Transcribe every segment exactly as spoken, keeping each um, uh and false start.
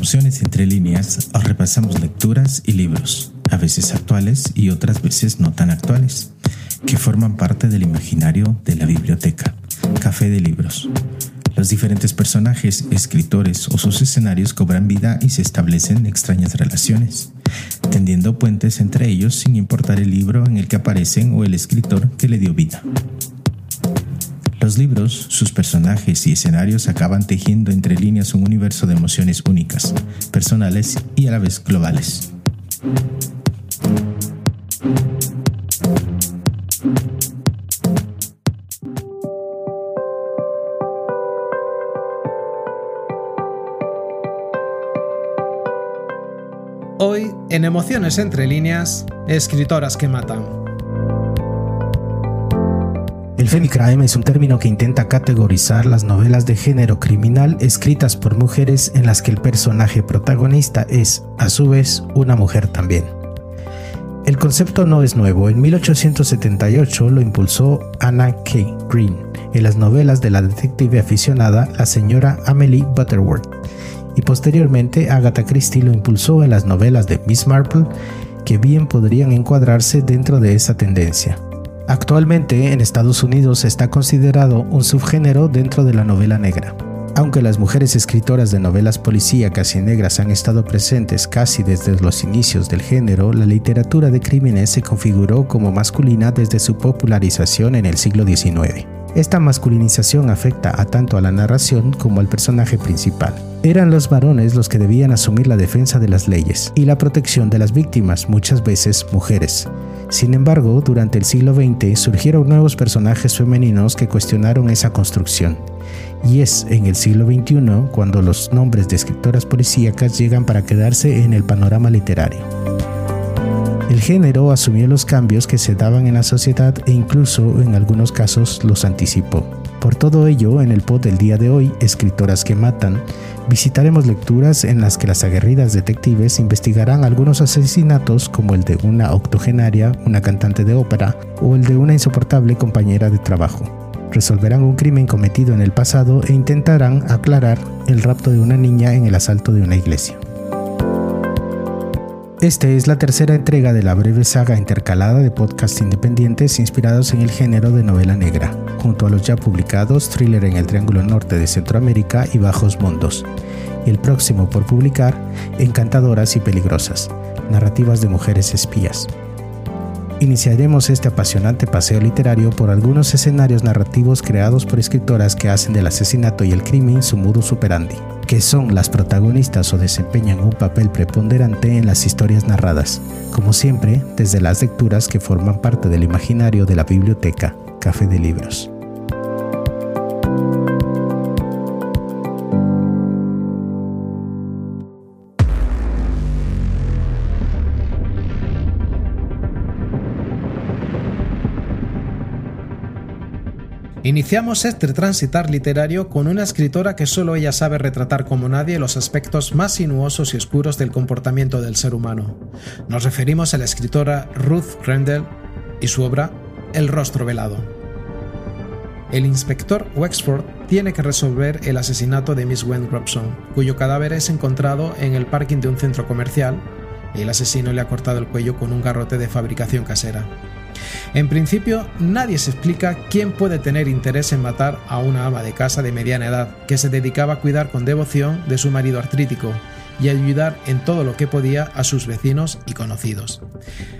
opciones entre líneas, repasamos lecturas y libros, a veces actuales y otras veces no tan actuales, que forman parte del imaginario de la biblioteca, café de libros. Los diferentes personajes, escritores o sus escenarios cobran vida y se establecen extrañas relaciones, tendiendo puentes entre ellos sin importar el libro en el que aparecen o el escritor que le dio vida. Los libros, sus personajes y escenarios acaban tejiendo entre líneas un universo de emociones únicas, personales y a la vez globales. Hoy, en Emociones entre líneas, escritoras que matan. El femicrime es un término que intenta categorizar las novelas de género criminal escritas por mujeres en las que el personaje protagonista es, a su vez, una mujer también. El concepto no es nuevo. En mil ochocientos setenta y ocho lo impulsó Anna K. Green en las novelas de la detective aficionada la señora Amelie Butterworth. Y posteriormente Agatha Christie lo impulsó en las novelas de Miss Marple, que bien podrían encuadrarse dentro de esa tendencia. Actualmente en Estados Unidos está considerado un subgénero dentro de la novela negra. Aunque las mujeres escritoras de novelas policíacas y negras han estado presentes casi desde los inicios del género, la literatura de crímenes se configuró como masculina desde su popularización en el siglo diecinueve. Esta masculinización afecta a tanto a la narración como al personaje principal. Eran los varones los que debían asumir la defensa de las leyes y la protección de las víctimas, muchas veces mujeres. Sin embargo, durante el siglo veinte surgieron nuevos personajes femeninos que cuestionaron esa construcción. Y es en el siglo veintiuno cuando los nombres de escritoras policíacas llegan para quedarse en el panorama literario. El género asumió los cambios que se daban en la sociedad e incluso en algunos casos los anticipó. Por todo ello, en el pod del día de hoy, Escritoras que Matan, visitaremos lecturas en las que las aguerridas detectives investigarán algunos asesinatos como el de una octogenaria, una cantante de ópera o el de una insoportable compañera de trabajo. Resolverán un crimen cometido en el pasado e intentarán aclarar el rapto de una niña en el asalto de una iglesia. Esta es la tercera entrega de la breve saga intercalada de podcasts independientes inspirados en el género de novela negra, junto a los ya publicados Thriller en el Triángulo Norte de Centroamérica y Bajos Mundos, y el próximo por publicar, Encantadoras y Peligrosas, narrativas de mujeres espías. Iniciaremos este apasionante paseo literario por algunos escenarios narrativos creados por escritoras que hacen del asesinato y el crimen su modus operandi, que son las protagonistas o desempeñan un papel preponderante en las historias narradas, como siempre, desde las lecturas que forman parte del imaginario de la biblioteca, Café de Libros. Iniciamos este transitar literario con una escritora que solo ella sabe retratar como nadie los aspectos más sinuosos y oscuros del comportamiento del ser humano. Nos referimos a la escritora Ruth Rendell y su obra El rostro velado. El inspector Wexford tiene que resolver el asesinato de Miss Gwen Robson, cuyo cadáver es encontrado en el parking de un centro comercial y el asesino le ha cortado el cuello con un garrote de fabricación casera. En principio, nadie se explica quién puede tener interés en matar a una ama de casa de mediana edad que se dedicaba a cuidar con devoción de su marido artrítico y ayudar en todo lo que podía a sus vecinos y conocidos.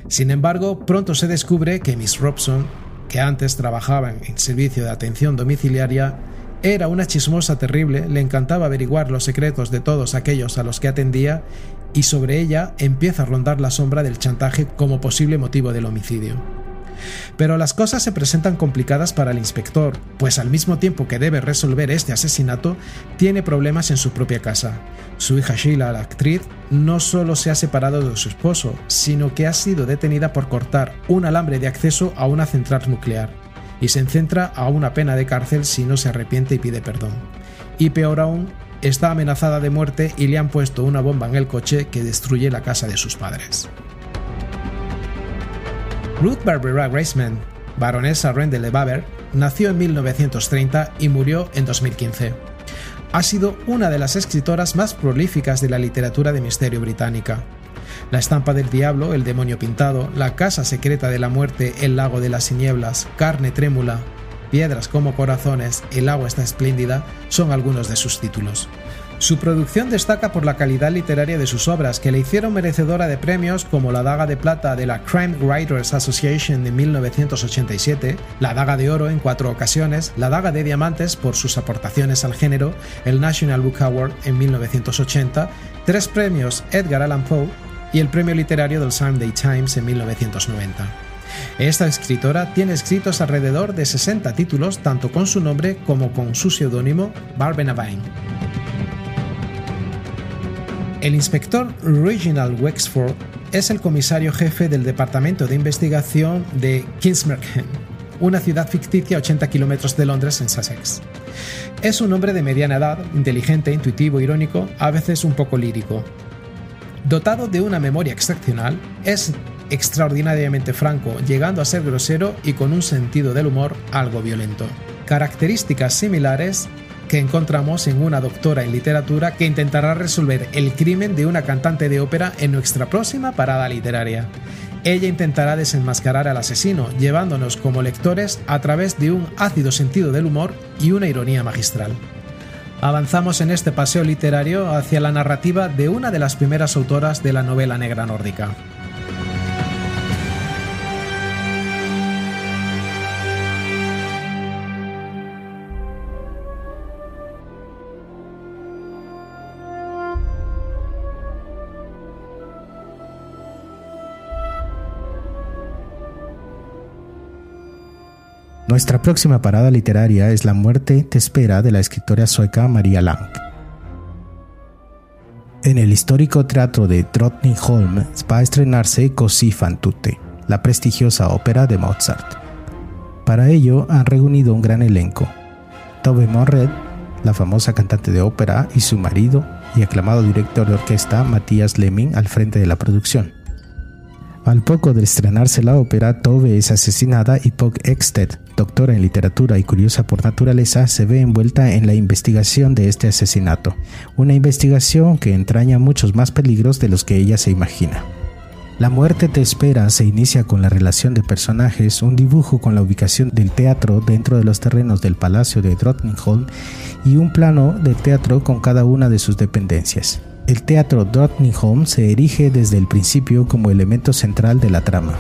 Sin embargo, pronto se descubre que Miss Robson, que antes trabajaba en el servicio de atención domiciliaria, era una chismosa terrible, le encantaba averiguar los secretos de todos aquellos a los que atendía y sobre ella empieza a rondar la sombra del chantaje como posible motivo del homicidio. Pero las cosas se presentan complicadas para el inspector, pues al mismo tiempo que debe resolver este asesinato, tiene problemas en su propia casa. Su hija Sheila, la actriz, no solo se ha separado de su esposo, sino que ha sido detenida por cortar un alambre de acceso a una central nuclear, y se enfrenta a una pena de cárcel si no se arrepiente y pide perdón. Y peor aún, está amenazada de muerte y le han puesto una bomba en el coche que destruye la casa de sus padres. Ruth Barbara Graceman, baronesa Rendell de Baber, nació en mil novecientos treinta y murió en dos mil quince. ha sido una de las escritoras más prolíficas de la literatura de misterio británica. La estampa del diablo, el demonio pintado, la casa secreta de la muerte, el lago de las tinieblas, carne trémula, piedras como corazones, el agua está espléndida, son algunos de sus títulos. Su producción destaca por la calidad literaria de sus obras, que la hicieron merecedora de premios como la Daga de Plata de la Crime Writers Association de mil novecientos ochenta y siete, la Daga de Oro en cuatro ocasiones, la Daga de Diamantes por sus aportaciones al género, el National Book Award en mil novecientos ochenta, tres premios Edgar Allan Poe y el premio literario del Sunday Times en mil novecientos noventa. Esta escritora tiene escritos alrededor de sesenta títulos, tanto con su nombre como con su seudónimo Barbenavine. El inspector Reginald Wexford es el comisario jefe del Departamento de Investigación de Kingsmerkham, una ciudad ficticia a ochenta kilómetros de Londres en Sussex. Es un hombre de mediana edad, inteligente, intuitivo, irónico, a veces un poco lírico. Dotado de una memoria excepcional, es extraordinariamente franco, llegando a ser grosero y con un sentido del humor algo violento. Características similares que encontramos en una doctora en literatura que intentará resolver el crimen de una cantante de ópera en nuestra próxima parada literaria. Ella intentará desenmascarar al asesino, llevándonos como lectores a través de un ácido sentido del humor y una ironía magistral. Avanzamos en este paseo literario hacia la narrativa de una de las primeras autoras de la novela negra nórdica. Nuestra próxima parada literaria es La muerte te espera, de la escritora sueca María Lang. En el histórico teatro de Drottningholm va a estrenarse Così fan tutte, la prestigiosa ópera de Mozart. Para ello han reunido un gran elenco: Tove Monred, la famosa cantante de ópera, y su marido y aclamado director de orquesta Matías Lemming al frente de la producción. Al poco de estrenarse la ópera, Tove es asesinada y Pog Ekstedt, doctora en literatura y curiosa por naturaleza, se ve envuelta en la investigación de este asesinato, una investigación que entraña muchos más peligros de los que ella se imagina. La muerte te espera se inicia con la relación de personajes, un dibujo con la ubicación del teatro dentro de los terrenos del Palacio de Drottningholm y un plano del teatro con cada una de sus dependencias. El teatro Drottningholm se erige desde el principio como elemento central de la trama.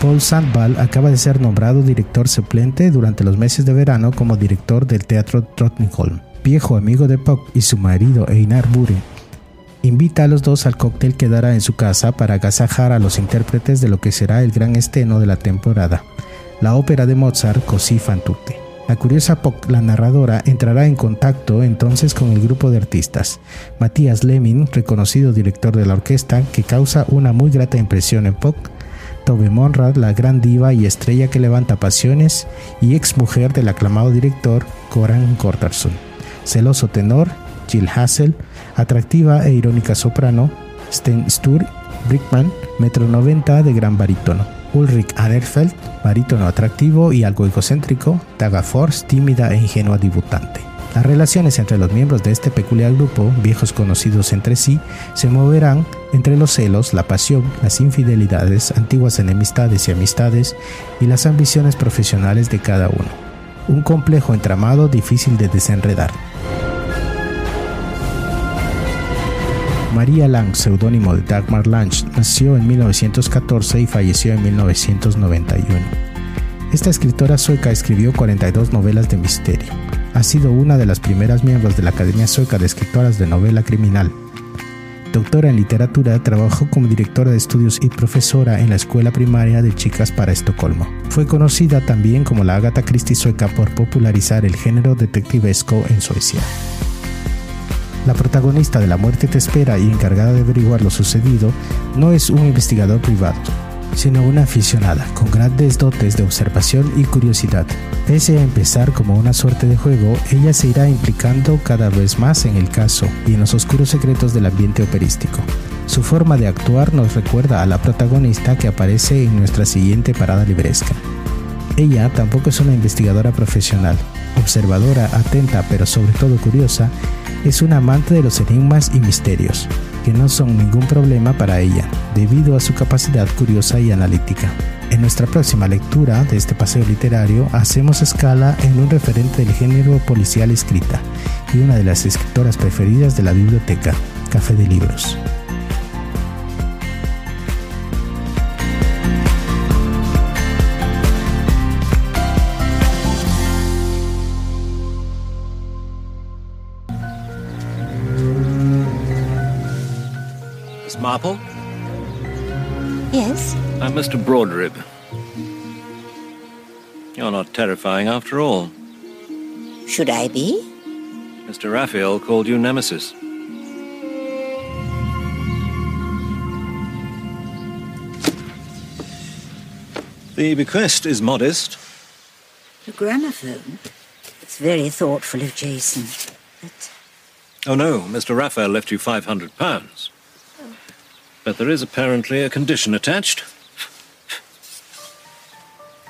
Paul Sandvall acaba de ser nombrado director suplente durante los meses de verano como director del teatro Drottningholm. Viejo amigo de Puck y su marido Einar Bure, invita a los dos al cóctel que dará en su casa para agasajar a los intérpretes de lo que será el gran estreno de la temporada, la ópera de Mozart Così fan tutte. La curiosa Puck, la narradora, entrará en contacto entonces con el grupo de artistas. Matías Lemming, reconocido director de la orquesta, que causa una muy grata impresión en Puck. Tove Monrad, la gran diva y estrella que levanta pasiones, y exmujer del aclamado director Göran Götarsson. Celoso tenor, Jill Hassel, atractiva e irónica soprano, Sten Sture Brickman, metro noventa de gran barítono. Ulrich Aderfeld, barítono atractivo y algo egocéntrico, Daga Forss, tímida e ingenua debutante. Las relaciones entre los miembros de este peculiar grupo, viejos conocidos entre sí, se moverán entre los celos, la pasión, las infidelidades, antiguas enemistades y amistades, y las ambiciones profesionales de cada uno. Un complejo entramado difícil de desenredar. María Lang, seudónimo de Dagmar Lang, nació en mil novecientos catorce y falleció en mil novecientos noventa y uno. Esta escritora sueca escribió cuarenta y dos novelas de misterio. Ha sido una de las primeras miembros de la Academia Sueca de Escritoras de Novela Criminal. Doctora en literatura, trabajó como directora de estudios y profesora en la escuela primaria de chicas para Estocolmo. Fue conocida también como la Agatha Christie sueca por popularizar el género detectivesco en Suecia. La protagonista de La muerte te espera y encargada de averiguar lo sucedido no es un investigador privado, sino una aficionada con grandes dotes de observación y curiosidad. Pese a empezar como una suerte de juego, ella se irá implicando cada vez más en el caso y en los oscuros secretos del ambiente operístico. Su forma de actuar nos recuerda a la protagonista que aparece en nuestra siguiente parada libresca. Ella tampoco es una investigadora profesional. observadora, atenta pero sobre todo curiosa, es una amante de los enigmas y misterios, que no son ningún problema para ella, debido a su capacidad curiosa y analítica. En nuestra próxima lectura de este paseo literario hacemos escala en un referente del género policial escrita y una de las escritoras preferidas de la biblioteca, Café de Libros. Miss Marple? Yes? I'm Mister Broadrib. You're not terrifying after all. Should I be? Mister Raphael called you Nemesis. The bequest is modest. The gramophone? It's very thoughtful of Jason, but... Oh no, Mister Raphael left you five hundred pounds. Oh. But there is apparently a condition attached,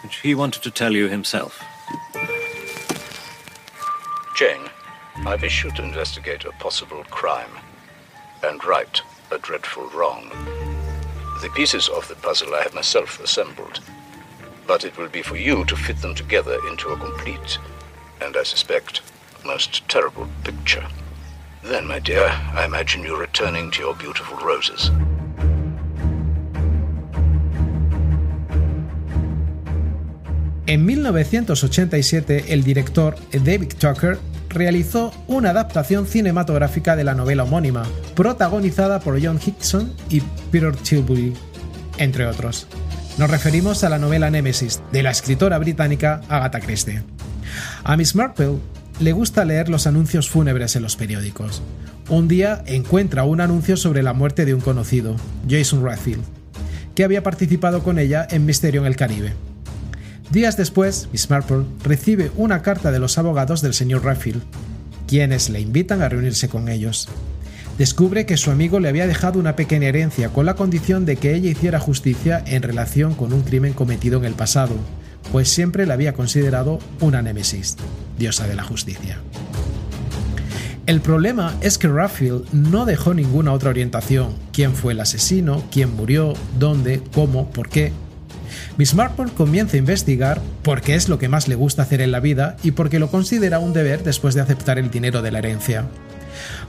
which he wanted to tell you himself. Jane, I've issued to investigate a possible crime and right a dreadful wrong. The pieces of the puzzle I have myself assembled, but it will be for you to fit them together into a complete, and I suspect, most terrible picture. Then, my dear, I imagine you returning to your beautiful roses. En mil novecientos ochenta y siete, el director David Tucker realizó una adaptación cinematográfica de la novela homónima, protagonizada por John Hixon y Peter Tilbury, entre otros. Nos referimos a la novela Némesis, de la escritora británica Agatha Christie. A Miss Marple le gusta leer los anuncios fúnebres en los periódicos. Un día encuentra un anuncio sobre la muerte de un conocido, Jason Redfield, que había participado con ella en Misterio en el Caribe. Días después, Miss Marple recibe una carta de los abogados del señor Redfield, quienes le invitan a reunirse con ellos. Descubre que su amigo le había dejado una pequeña herencia con la condición de que ella hiciera justicia en relación con un crimen cometido en el pasado, pues siempre la había considerado una némesis, diosa de la justicia. El problema es que Redfield no dejó ninguna otra orientación: quién fue el asesino, quién murió, dónde, cómo, por qué. Miss Marple comienza a investigar porque es lo que más le gusta hacer en la vida y porque lo considera un deber después de aceptar el dinero de la herencia.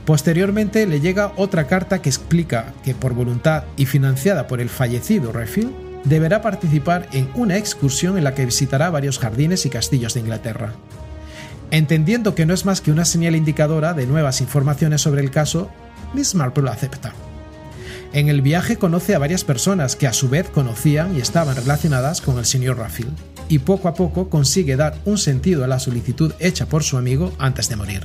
Posteriormente le llega otra carta que explica que, por voluntad y financiada por el fallecido Redfield, deberá participar en una excursión en la que visitará varios jardines y castillos de Inglaterra. Entendiendo que no es más que una señal indicadora de nuevas informaciones sobre el caso, Miss Marple acepta. En el viaje conoce a varias personas que a su vez conocían y estaban relacionadas con el señor Redfield, y poco a poco consigue dar un sentido a la solicitud hecha por su amigo antes de morir.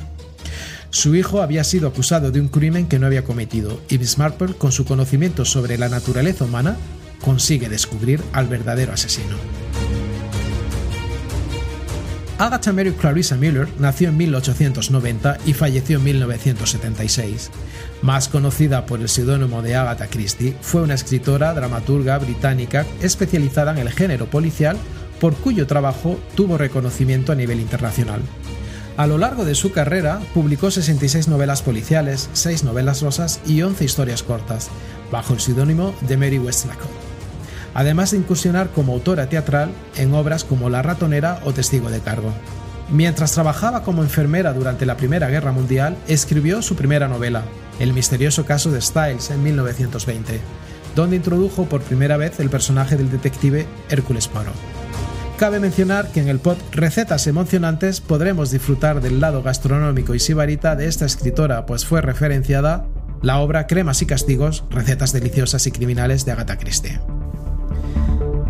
Su hijo había sido acusado de un crimen que no había cometido, y Miss Marple, con su conocimiento sobre la naturaleza humana, consigue descubrir al verdadero asesino. Agatha Mary Clarissa Miller nació en mil ochocientos noventa y falleció en mil novecientos setenta y seis. Más conocida por el seudónimo de Agatha Christie, fue una escritora dramaturga británica especializada en el género policial, por cuyo trabajo tuvo reconocimiento a nivel internacional. A lo largo de su carrera, publicó sesenta y seis novelas policiales, seis novelas rosas y once historias cortas, bajo el seudónimo de Mary Westmacott, además de incursionar como autora teatral en obras como La ratonera o Testigo de cargo. Mientras trabajaba como enfermera durante la Primera Guerra Mundial, escribió su primera novela, El misterioso caso de Styles, en mil novecientos veinte, donde introdujo por primera vez el personaje del detective Hércules Poirot. Cabe mencionar que en el pod Recetas Emocionantes podremos disfrutar del lado gastronómico y sibarita de esta escritora, pues fue referenciada la obra Cremas y castigos, recetas deliciosas y criminales, de Agatha Christie.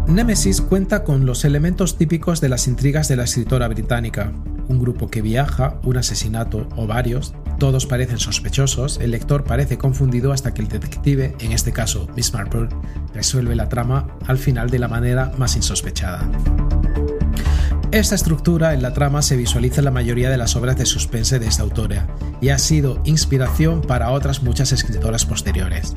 Némesis cuenta con los elementos típicos de las intrigas de la escritora británica: un grupo que viaja, un asesinato o varios, todos parecen sospechosos, el lector parece confundido hasta que el detective, en este caso Miss Marple, resuelve la trama al final de la manera más insospechada. Esta estructura en la trama se visualiza en la mayoría de las obras de suspense de esta autora y ha sido inspiración para otras muchas escritoras posteriores.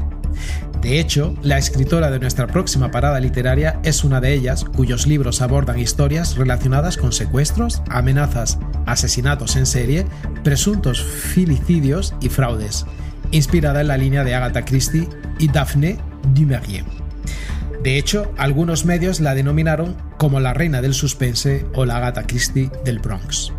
De hecho, la escritora de nuestra próxima parada literaria es una de ellas, cuyos libros abordan historias relacionadas con secuestros, amenazas, asesinatos en serie, presuntos filicidios y fraudes, inspirada en la línea de Agatha Christie y Daphne du Maurier. De hecho, algunos medios la denominaron como la reina del suspense o la Agatha Christie del Bronx.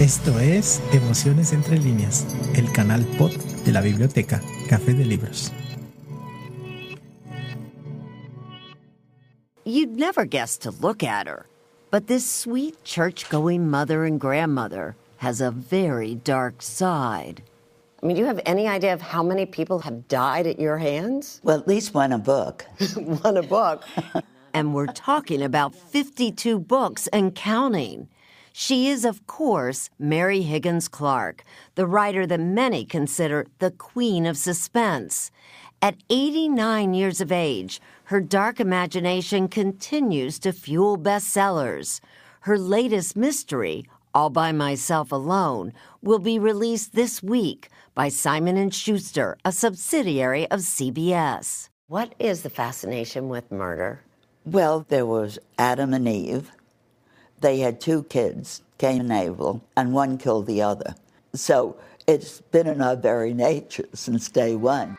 Esto es Emociones Entre Líneas, el canal pod de la biblioteca Café de Libros. You'd never guess to look at her, but this sweet church-going mother and grandmother has a very dark side. I mean, do you have any idea of how many people have died at your hands? Well, at least one a book. One a book. And we're talking about fifty-two books and counting. She is, of course, Mary Higgins Clark, the writer that many consider the queen of suspense. At eighty-nine years of age, her dark imagination continues to fuel bestsellers. Her latest mystery, All by Myself Alone, will be released this week by Simon and Schuster, a subsidiary of C B S. What is the fascination with murder? Well, there was Adam and Eve. They had two kids, Cain and Abel, and one killed the other. So it's been in our very nature since day one.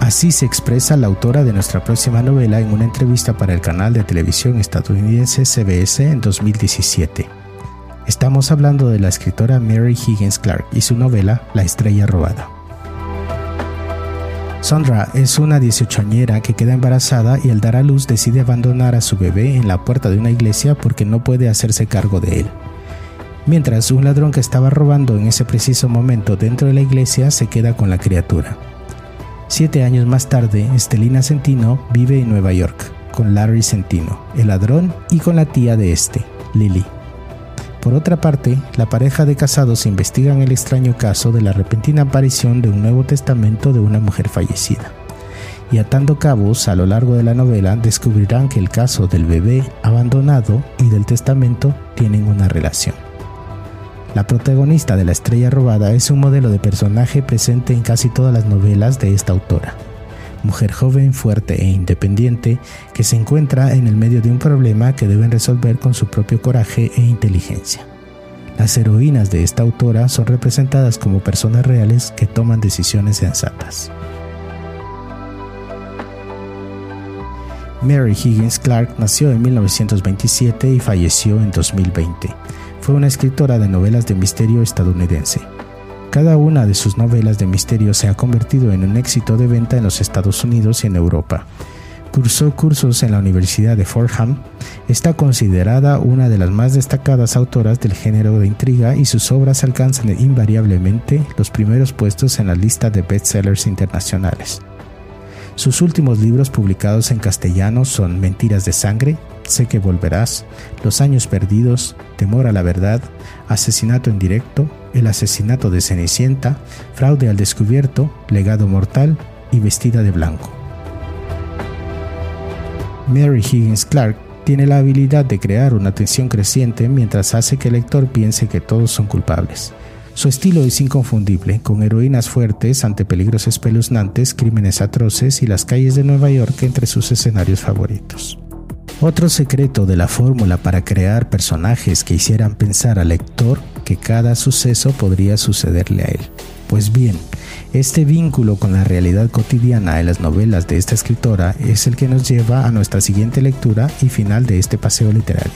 Así se expresa la autora de nuestra próxima novela en una entrevista para el canal de televisión estadounidense C B S en dos mil diecisiete. Estamos hablando de la escritora Mary Higgins Clark y su novela La estrella robada. Sandra es una dieciochoañera que queda embarazada y al dar a luz decide abandonar a su bebé en la puerta de una iglesia porque no puede hacerse cargo de él. Mientras, un ladrón que estaba robando en ese preciso momento dentro de la iglesia se queda con la criatura. Siete años más tarde, Estelina Centino vive en Nueva York con Larry Centino, el ladrón, y con la tía de este, Lily. Por otra parte, la pareja de casados investigan el extraño caso de la repentina aparición de un nuevo testamento de una mujer fallecida. Y atando cabos a lo largo de la novela, descubrirán que el caso del bebé abandonado y del testamento tienen una relación. La protagonista de La estrella robada es un modelo de personaje presente en casi todas las novelas de esta autora. Mujer joven, fuerte e independiente que se encuentra en el medio de un problema que deben resolver con su propio coraje e inteligencia. Las heroínas de esta autora son representadas como personas reales que toman decisiones sensatas. Mary Higgins Clark nació en mil novecientos veintisiete y falleció en dos mil veinte. Fue una escritora de novelas de misterio estadounidense. Cada una de sus novelas de misterio se ha convertido en un éxito de venta en los Estados Unidos y en Europa. Cursó cursos en la Universidad de Fordham. Está considerada una de las más destacadas autoras del género de intriga y sus obras alcanzan invariablemente los primeros puestos en la lista de bestsellers internacionales. Sus últimos libros publicados en castellano son Mentiras de sangre, Sé que volverás, Los años perdidos, Temor a la verdad, Asesinato en directo, El asesinato de Cenicienta, Fraude al descubierto, Legado mortal y Vestida de blanco. Mary Higgins Clark tiene la habilidad de crear una tensión creciente mientras hace que el lector piense que todos son culpables. Su estilo es inconfundible, con heroínas fuertes ante peligros espeluznantes, crímenes atroces y las calles de Nueva York entre sus escenarios favoritos. Otro secreto de la fórmula para crear personajes que hicieran pensar al lector que cada suceso podría sucederle a él. Pues bien, este vínculo con la realidad cotidiana de las novelas de esta escritora es el que nos lleva a nuestra siguiente lectura y final de este paseo literario.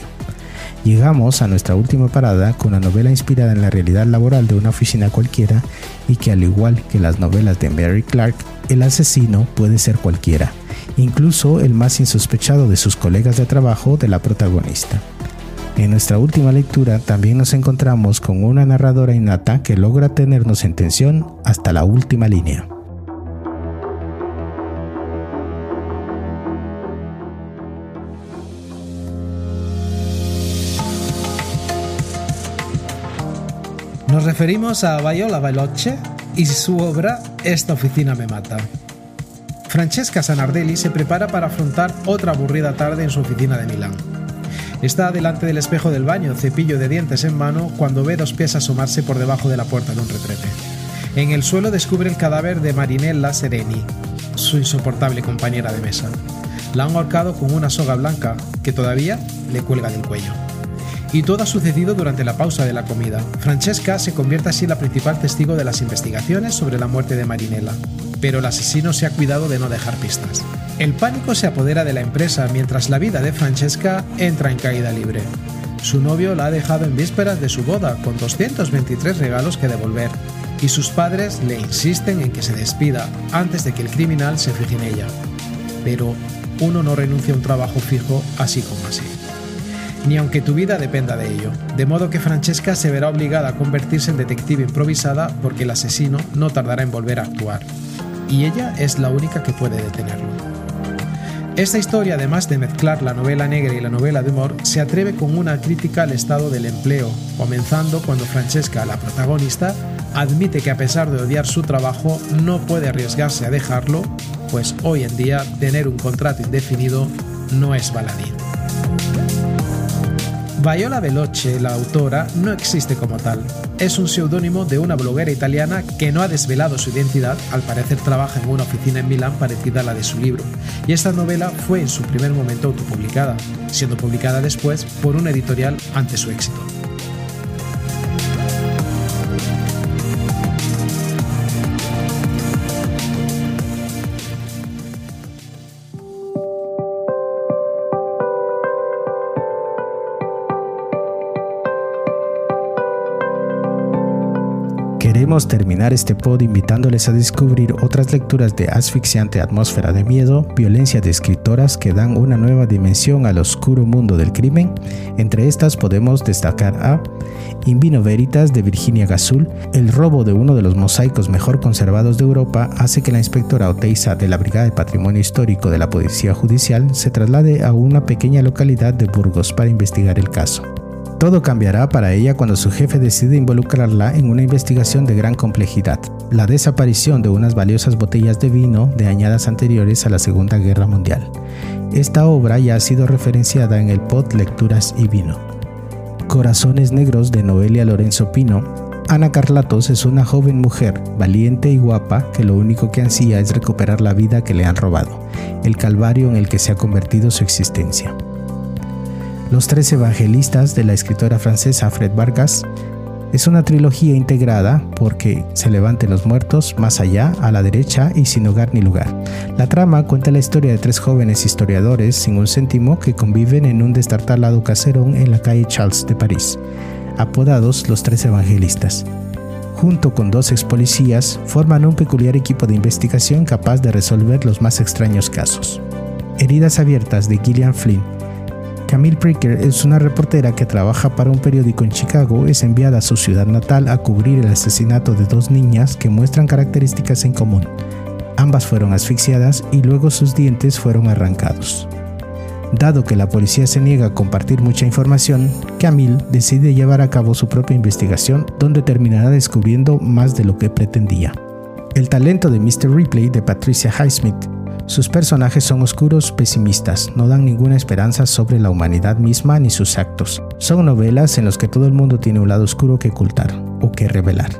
Llegamos a nuestra última parada con la novela inspirada en la realidad laboral de una oficina cualquiera y que, al igual que las novelas de Mary Clark, el asesino puede ser cualquiera, incluso el más insospechado de sus colegas de trabajo de la protagonista. En nuestra última lectura también nos encontramos con una narradora innata que logra tenernos en tensión hasta la última línea. Nos referimos a Viola Veloce y su obra Esta oficina me mata. Francesca Sanardelli se prepara para afrontar otra aburrida tarde en su oficina de Milán. Está delante del espejo del baño, cepillo de dientes en mano, cuando ve dos pies asomarse por debajo de la puerta de un retrete. En el suelo descubre el cadáver de Marinella Sereni, su insoportable compañera de mesa. La han ahorcado con una soga blanca que todavía le cuelga del cuello. Y todo ha sucedido durante la pausa de la comida. Francesca se convierte así en la principal testigo de las investigaciones sobre la muerte de Marinella, pero el asesino se ha cuidado de no dejar pistas. El pánico se apodera de la empresa mientras la vida de Francesca entra en caída libre. Su novio la ha dejado en vísperas de su boda con doscientos veintitrés regalos que devolver, y sus padres le insisten en que se despida antes de que el criminal se fije en ella. Pero uno no renuncia a un trabajo fijo así como así, ni aunque tu vida dependa de ello, de modo que Francesca se verá obligada a convertirse en detective improvisada porque el asesino no tardará en volver a actuar, y ella es la única que puede detenerlo. Esta historia, además de mezclar la novela negra y la novela de humor, se atreve con una crítica al estado del empleo, comenzando cuando Francesca, la protagonista, admite que a pesar de odiar su trabajo, no puede arriesgarse a dejarlo, pues hoy en día tener un contrato indefinido no es baladí. Viola Veloce, la autora, no existe como tal. Es un seudónimo de una bloguera italiana que no ha desvelado su identidad, al parecer trabaja en una oficina en Milán parecida a la de su libro, y esta novela fue en su primer momento autopublicada, siendo publicada después por una editorial ante su éxito. Queremos terminar este pod invitándoles a descubrir otras lecturas de asfixiante atmósfera de miedo, violencia de escritoras que dan una nueva dimensión al oscuro mundo del crimen. Entre estas podemos destacar a In Vino Veritas de Virginia Gasul. El robo de uno de los mosaicos mejor conservados de Europa hace que la inspectora Oteiza de la Brigada de Patrimonio Histórico de la Policía Judicial se traslade a una pequeña localidad de Burgos para investigar el caso. Todo cambiará para ella cuando su jefe decide involucrarla en una investigación de gran complejidad: la desaparición de unas valiosas botellas de vino de añadas anteriores a la Segunda Guerra Mundial. Esta obra ya ha sido referenciada en el pod Lecturas y Vino. Corazones Negros de Noelia Lorenzo Pino. Ana Carlatos es una joven mujer, valiente y guapa, que lo único que ansía es recuperar la vida que le han robado, el calvario en el que se ha convertido su existencia. Los tres evangelistas de la escritora francesa Fred Vargas es una trilogía integrada porque se levanten los muertos, más allá, a la derecha y sin hogar ni lugar. La trama cuenta la historia de tres jóvenes historiadores sin un céntimo que conviven en un destartalado caserón en la calle Charles de París, apodados los tres evangelistas. Junto con dos ex policías, forman un peculiar equipo de investigación capaz de resolver los más extraños casos. Heridas abiertas de Gillian Flynn. Camille Pricker es una reportera que trabaja para un periódico en Chicago. Es enviada a su ciudad natal a cubrir el asesinato de dos niñas que muestran características en común. Ambas fueron asfixiadas y luego sus dientes fueron arrancados. Dado que la policía se niega a compartir mucha información, Camille decide llevar a cabo su propia investigación, donde terminará descubriendo más de lo que pretendía. El talento de mister Ripley de Patricia Highsmith. Sus personajes son oscuros, pesimistas, no dan ninguna esperanza sobre la humanidad misma ni sus actos. Son novelas en las que todo el mundo tiene un lado oscuro que ocultar o que revelar.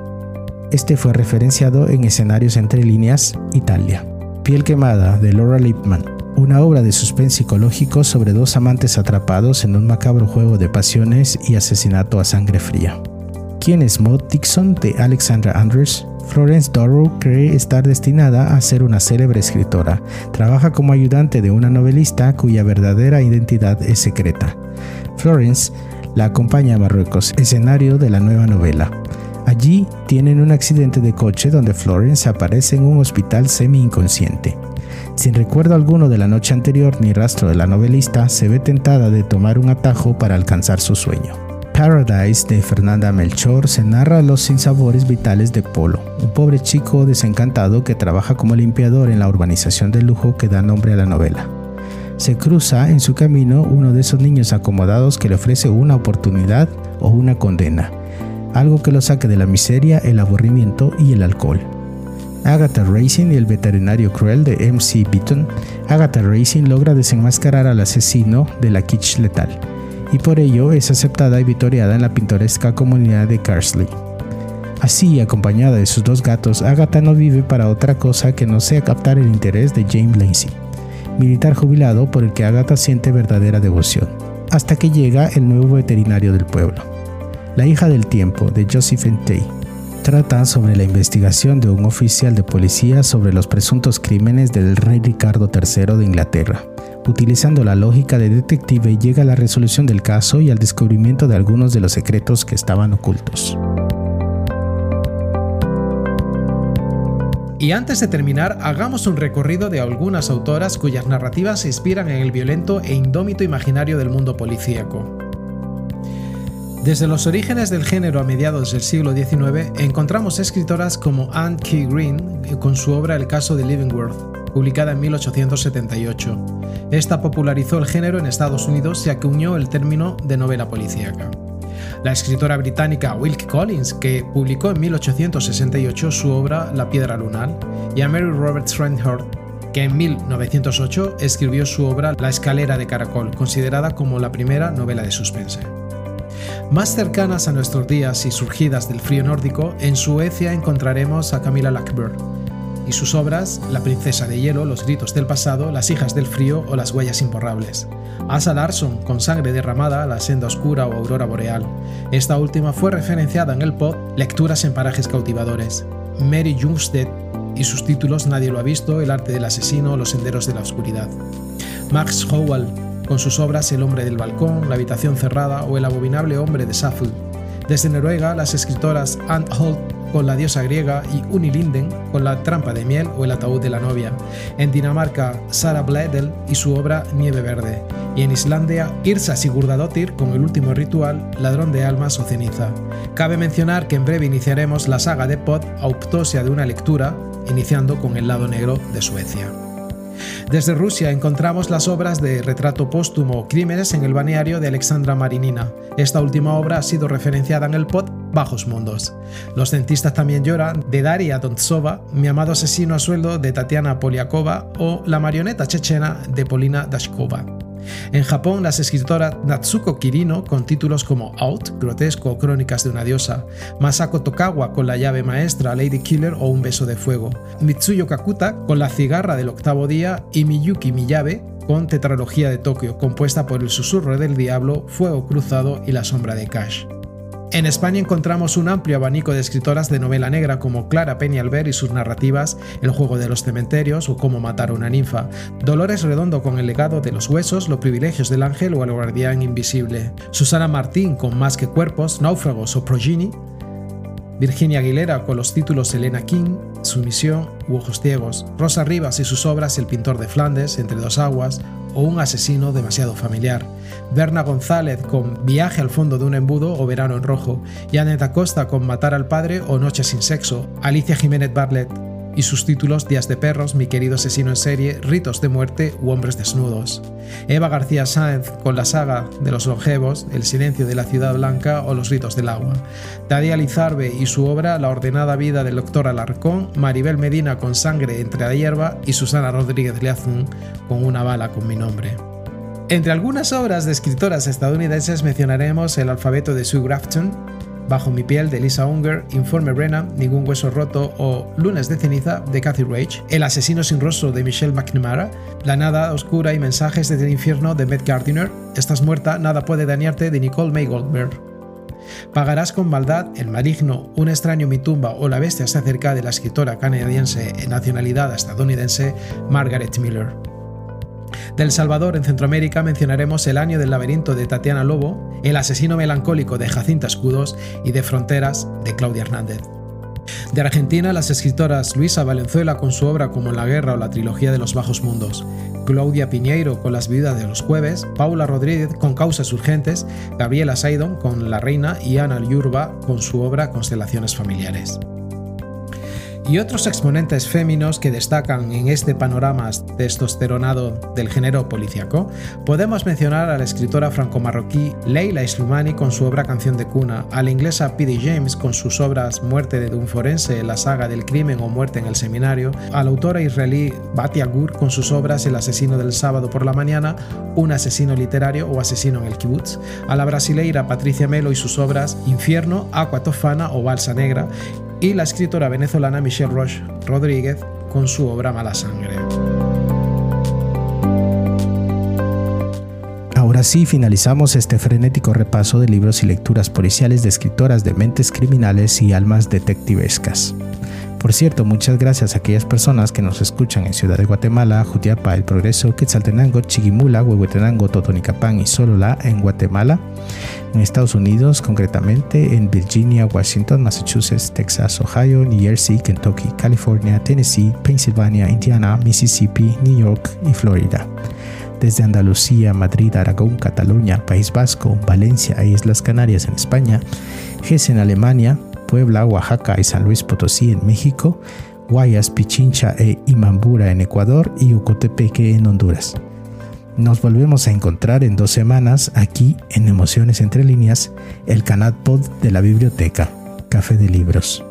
Este fue referenciado en Escenarios entre líneas, Italia. Piel quemada de Laura Lippman, una obra de suspense psicológico sobre dos amantes atrapados en un macabro juego de pasiones y asesinato a sangre fría. ¿Quién es Maud Dixon de Alexandra Andrews? Florence Darrow cree estar destinada a ser una célebre escritora. Trabaja como ayudante de una novelista cuya verdadera identidad es secreta. Florence la acompaña a Marruecos, escenario de la nueva novela. Allí tienen un accidente de coche donde Florence aparece en un hospital semi-inconsciente. Sin recuerdo alguno de la noche anterior ni rastro de la novelista, se ve tentada de tomar un atajo para alcanzar su sueño. Paradise de Fernanda Melchor se narra los sinsabores vitales de Polo, un pobre chico desencantado que trabaja como limpiador en la urbanización de lujo que da nombre a la novela. Se cruza en su camino uno de esos niños acomodados que le ofrece una oportunidad o una condena, algo que lo saque de la miseria, el aburrimiento y el alcohol. Agatha Racing y el veterinario cruel de M C Beaton, Agatha Racing logra desenmascarar al asesino de la kitsch letal, y por ello es aceptada y vitoreada en la pintoresca comunidad de Carsley. Así, acompañada de sus dos gatos, Agatha no vive para otra cosa que no sea captar el interés de James Lacey, militar jubilado por el que Agatha siente verdadera devoción, hasta que llega el nuevo veterinario del pueblo. La hija del tiempo, de Josephine Tay, trata sobre la investigación de un oficial de policía sobre los presuntos crímenes del rey Ricardo tercero de Inglaterra. Utilizando la lógica de detective, llega a la resolución del caso y al descubrimiento de algunos de los secretos que estaban ocultos. Y antes de terminar, hagamos un recorrido de algunas autoras cuyas narrativas se inspiran en el violento e indómito imaginario del mundo policíaco. Desde los orígenes del género a mediados del siglo diecinueve, encontramos escritoras como Anna Katharine Green con su obra El caso de Leavenworth, publicada en mil ochocientos setenta y ocho. Esta popularizó el género en Estados Unidos y acuñó el término de novela policíaca. La escritora británica Wilkie Collins, que publicó en mil ochocientos sesenta y ocho su obra La piedra lunar, y a Mary Roberts Rinehart, que en mil novecientos ocho escribió su obra La escalera de caracol, considerada como la primera novela de suspense. Más cercanas a nuestros días y surgidas del frío nórdico, en Suecia encontraremos a Camilla Läckberg y sus obras La princesa de hielo, Los gritos del pasado, Las hijas del frío o Las huellas imborrables. Åsa Larsson con Sangre derramada, La senda oscura o Aurora boreal. Esta última fue referenciada en el pod Lecturas en parajes cautivadores. Mary Jungstedt y sus títulos Nadie lo ha visto, El arte del asesino, Los senderos de la oscuridad. Max Howell con sus obras El hombre del balcón, La habitación cerrada o El abominable hombre de Suffolk. Desde Noruega, las escritoras Anne Holt con La diosa griega y Unni Linden con La trampa de miel o El ataúd de la novia. En Dinamarca, Sara Bledel y su obra Nieve verde. Y en Islandia, Irsa Sigurdadóttir con El último ritual, Ladrón de almas o ceniza. Cabe mencionar que en breve iniciaremos la saga de Pod, Autopsia de una lectura, iniciando con El lado negro de Suecia. Desde Rusia encontramos las obras de Retrato póstumo o Crímenes en el balneario de Alexandra Marinina. Esta última obra ha sido referenciada en el pod Bajos mundos. Los dentistas también lloran, de Daria Dontsova, Mi amado asesino a sueldo, de Tatiana Poliakova, o La marioneta chechena, de Polina Dashkova. En Japón, las escritoras Natsuko Kirino con títulos como Out, Grotesco o Crónicas de una diosa, Masako Tokawa con La llave maestra, Lady Killer o Un beso de fuego, Mitsuyo Kakuta con La cigarra del octavo día y Miyuki Miyabe con Tetralogía de Tokio, compuesta por El susurro del diablo, Fuego cruzado y La sombra de Cash. En España encontramos un amplio abanico de escritoras de novela negra como Clara Peñalver y sus narrativas El juego de los cementerios o Cómo matar a una ninfa, Dolores Redondo con El legado de los huesos, Los privilegios del ángel o El guardián invisible, Susana Martín con Más que cuerpos, Náufragos o Progeny, Virginia Aguilera con los títulos Elena King, Sumisión u Ojos ciegos, Rosa Rivas y sus obras El pintor de Flandes, Entre dos aguas o Un asesino demasiado familiar, Berna González con Viaje al fondo de un embudo o Verano en rojo, y Annette Acosta con Matar al padre o Noche sin sexo, Alicia Jiménez Bartlett y sus títulos Días de perros, Mi querido asesino en serie, Ritos de muerte u Hombres desnudos, Eva García Sáenz con la saga de los longevos, El silencio de la ciudad blanca o Los ritos del agua, Daria Lizarbe y su obra La ordenada vida del doctor Alarcón, Maribel Medina con Sangre entre la hierba y Susana Rodríguez Leazun con Una bala con mi nombre. Entre algunas obras de escritoras estadounidenses mencionaremos El alfabeto de Sue Grafton, Bajo mi piel de Lisa Unger, Informe Brennan, Ningún hueso roto o Lunes de ceniza de Kathy Rage, El asesino sin rostro de Michelle McNamara, La nada oscura y mensajes desde el infierno de Beth Gardiner, Estás muerta, nada puede dañarte de Nicole May Goldberg, Pagarás con maldad, El maligno, Un extraño en mi tumba o La bestia se acerca de la escritora canadiense de nacionalidad estadounidense Margaret Miller. Del Salvador en Centroamérica mencionaremos El año del laberinto de Tatiana Lobo, El asesino melancólico de Jacinta Escudos y De fronteras de Claudia Hernández. De Argentina, las escritoras Luisa Valenzuela con su obra Como la guerra o la trilogía de los bajos mundos, Claudia Piñeiro con Las viudas de los jueves, Paula Rodríguez con Causas urgentes, Gabriela Saidon con La reina y Ana Yurba con su obra Constelaciones familiares. y otros exponentes féminos que destacan en este panorama testosteronado del género policíaco, podemos mencionar a la escritora franco-marroquí Leila Slimani con su obra Canción de cuna, a la inglesa P D James con sus obras Muerte de un forense, la saga del crimen o Muerte en el seminario, a la autora israelí Batia Gur con sus obras El asesino del sábado por la mañana, Un asesino literario o Asesino en el kibutz, a la brasileira Patricia Melo y sus obras Infierno, Aqua Tofana o Balsa negra, y la escritora venezolana Michelle Roche Rodríguez con su obra Mala sangre. Ahora sí, finalizamos este frenético repaso de libros y lecturas policiales de escritoras de mentes criminales y almas detectivescas. Por cierto, muchas gracias a aquellas personas que nos escuchan en Ciudad de Guatemala, Jutiapa, El Progreso, Quetzaltenango, Chiquimula, Huehuetenango, Totonicapán y Sololá en Guatemala, en Estados Unidos, concretamente en Virginia, Washington, Massachusetts, Texas, Ohio, New Jersey, Kentucky, California, Tennessee, Pensilvania, Indiana, Mississippi, New York y Florida. Desde Andalucía, Madrid, Aragón, Cataluña, País Vasco, Valencia e Islas Canarias en España, Hesse en Alemania, Puebla, Oaxaca y San Luis Potosí en México, Guayas, Pichincha e Imambura en Ecuador y Ocotepeque en Honduras. Nos volvemos a encontrar en dos semanas aquí en Emociones Entre Líneas, el canal pod de la biblioteca Café de Libros.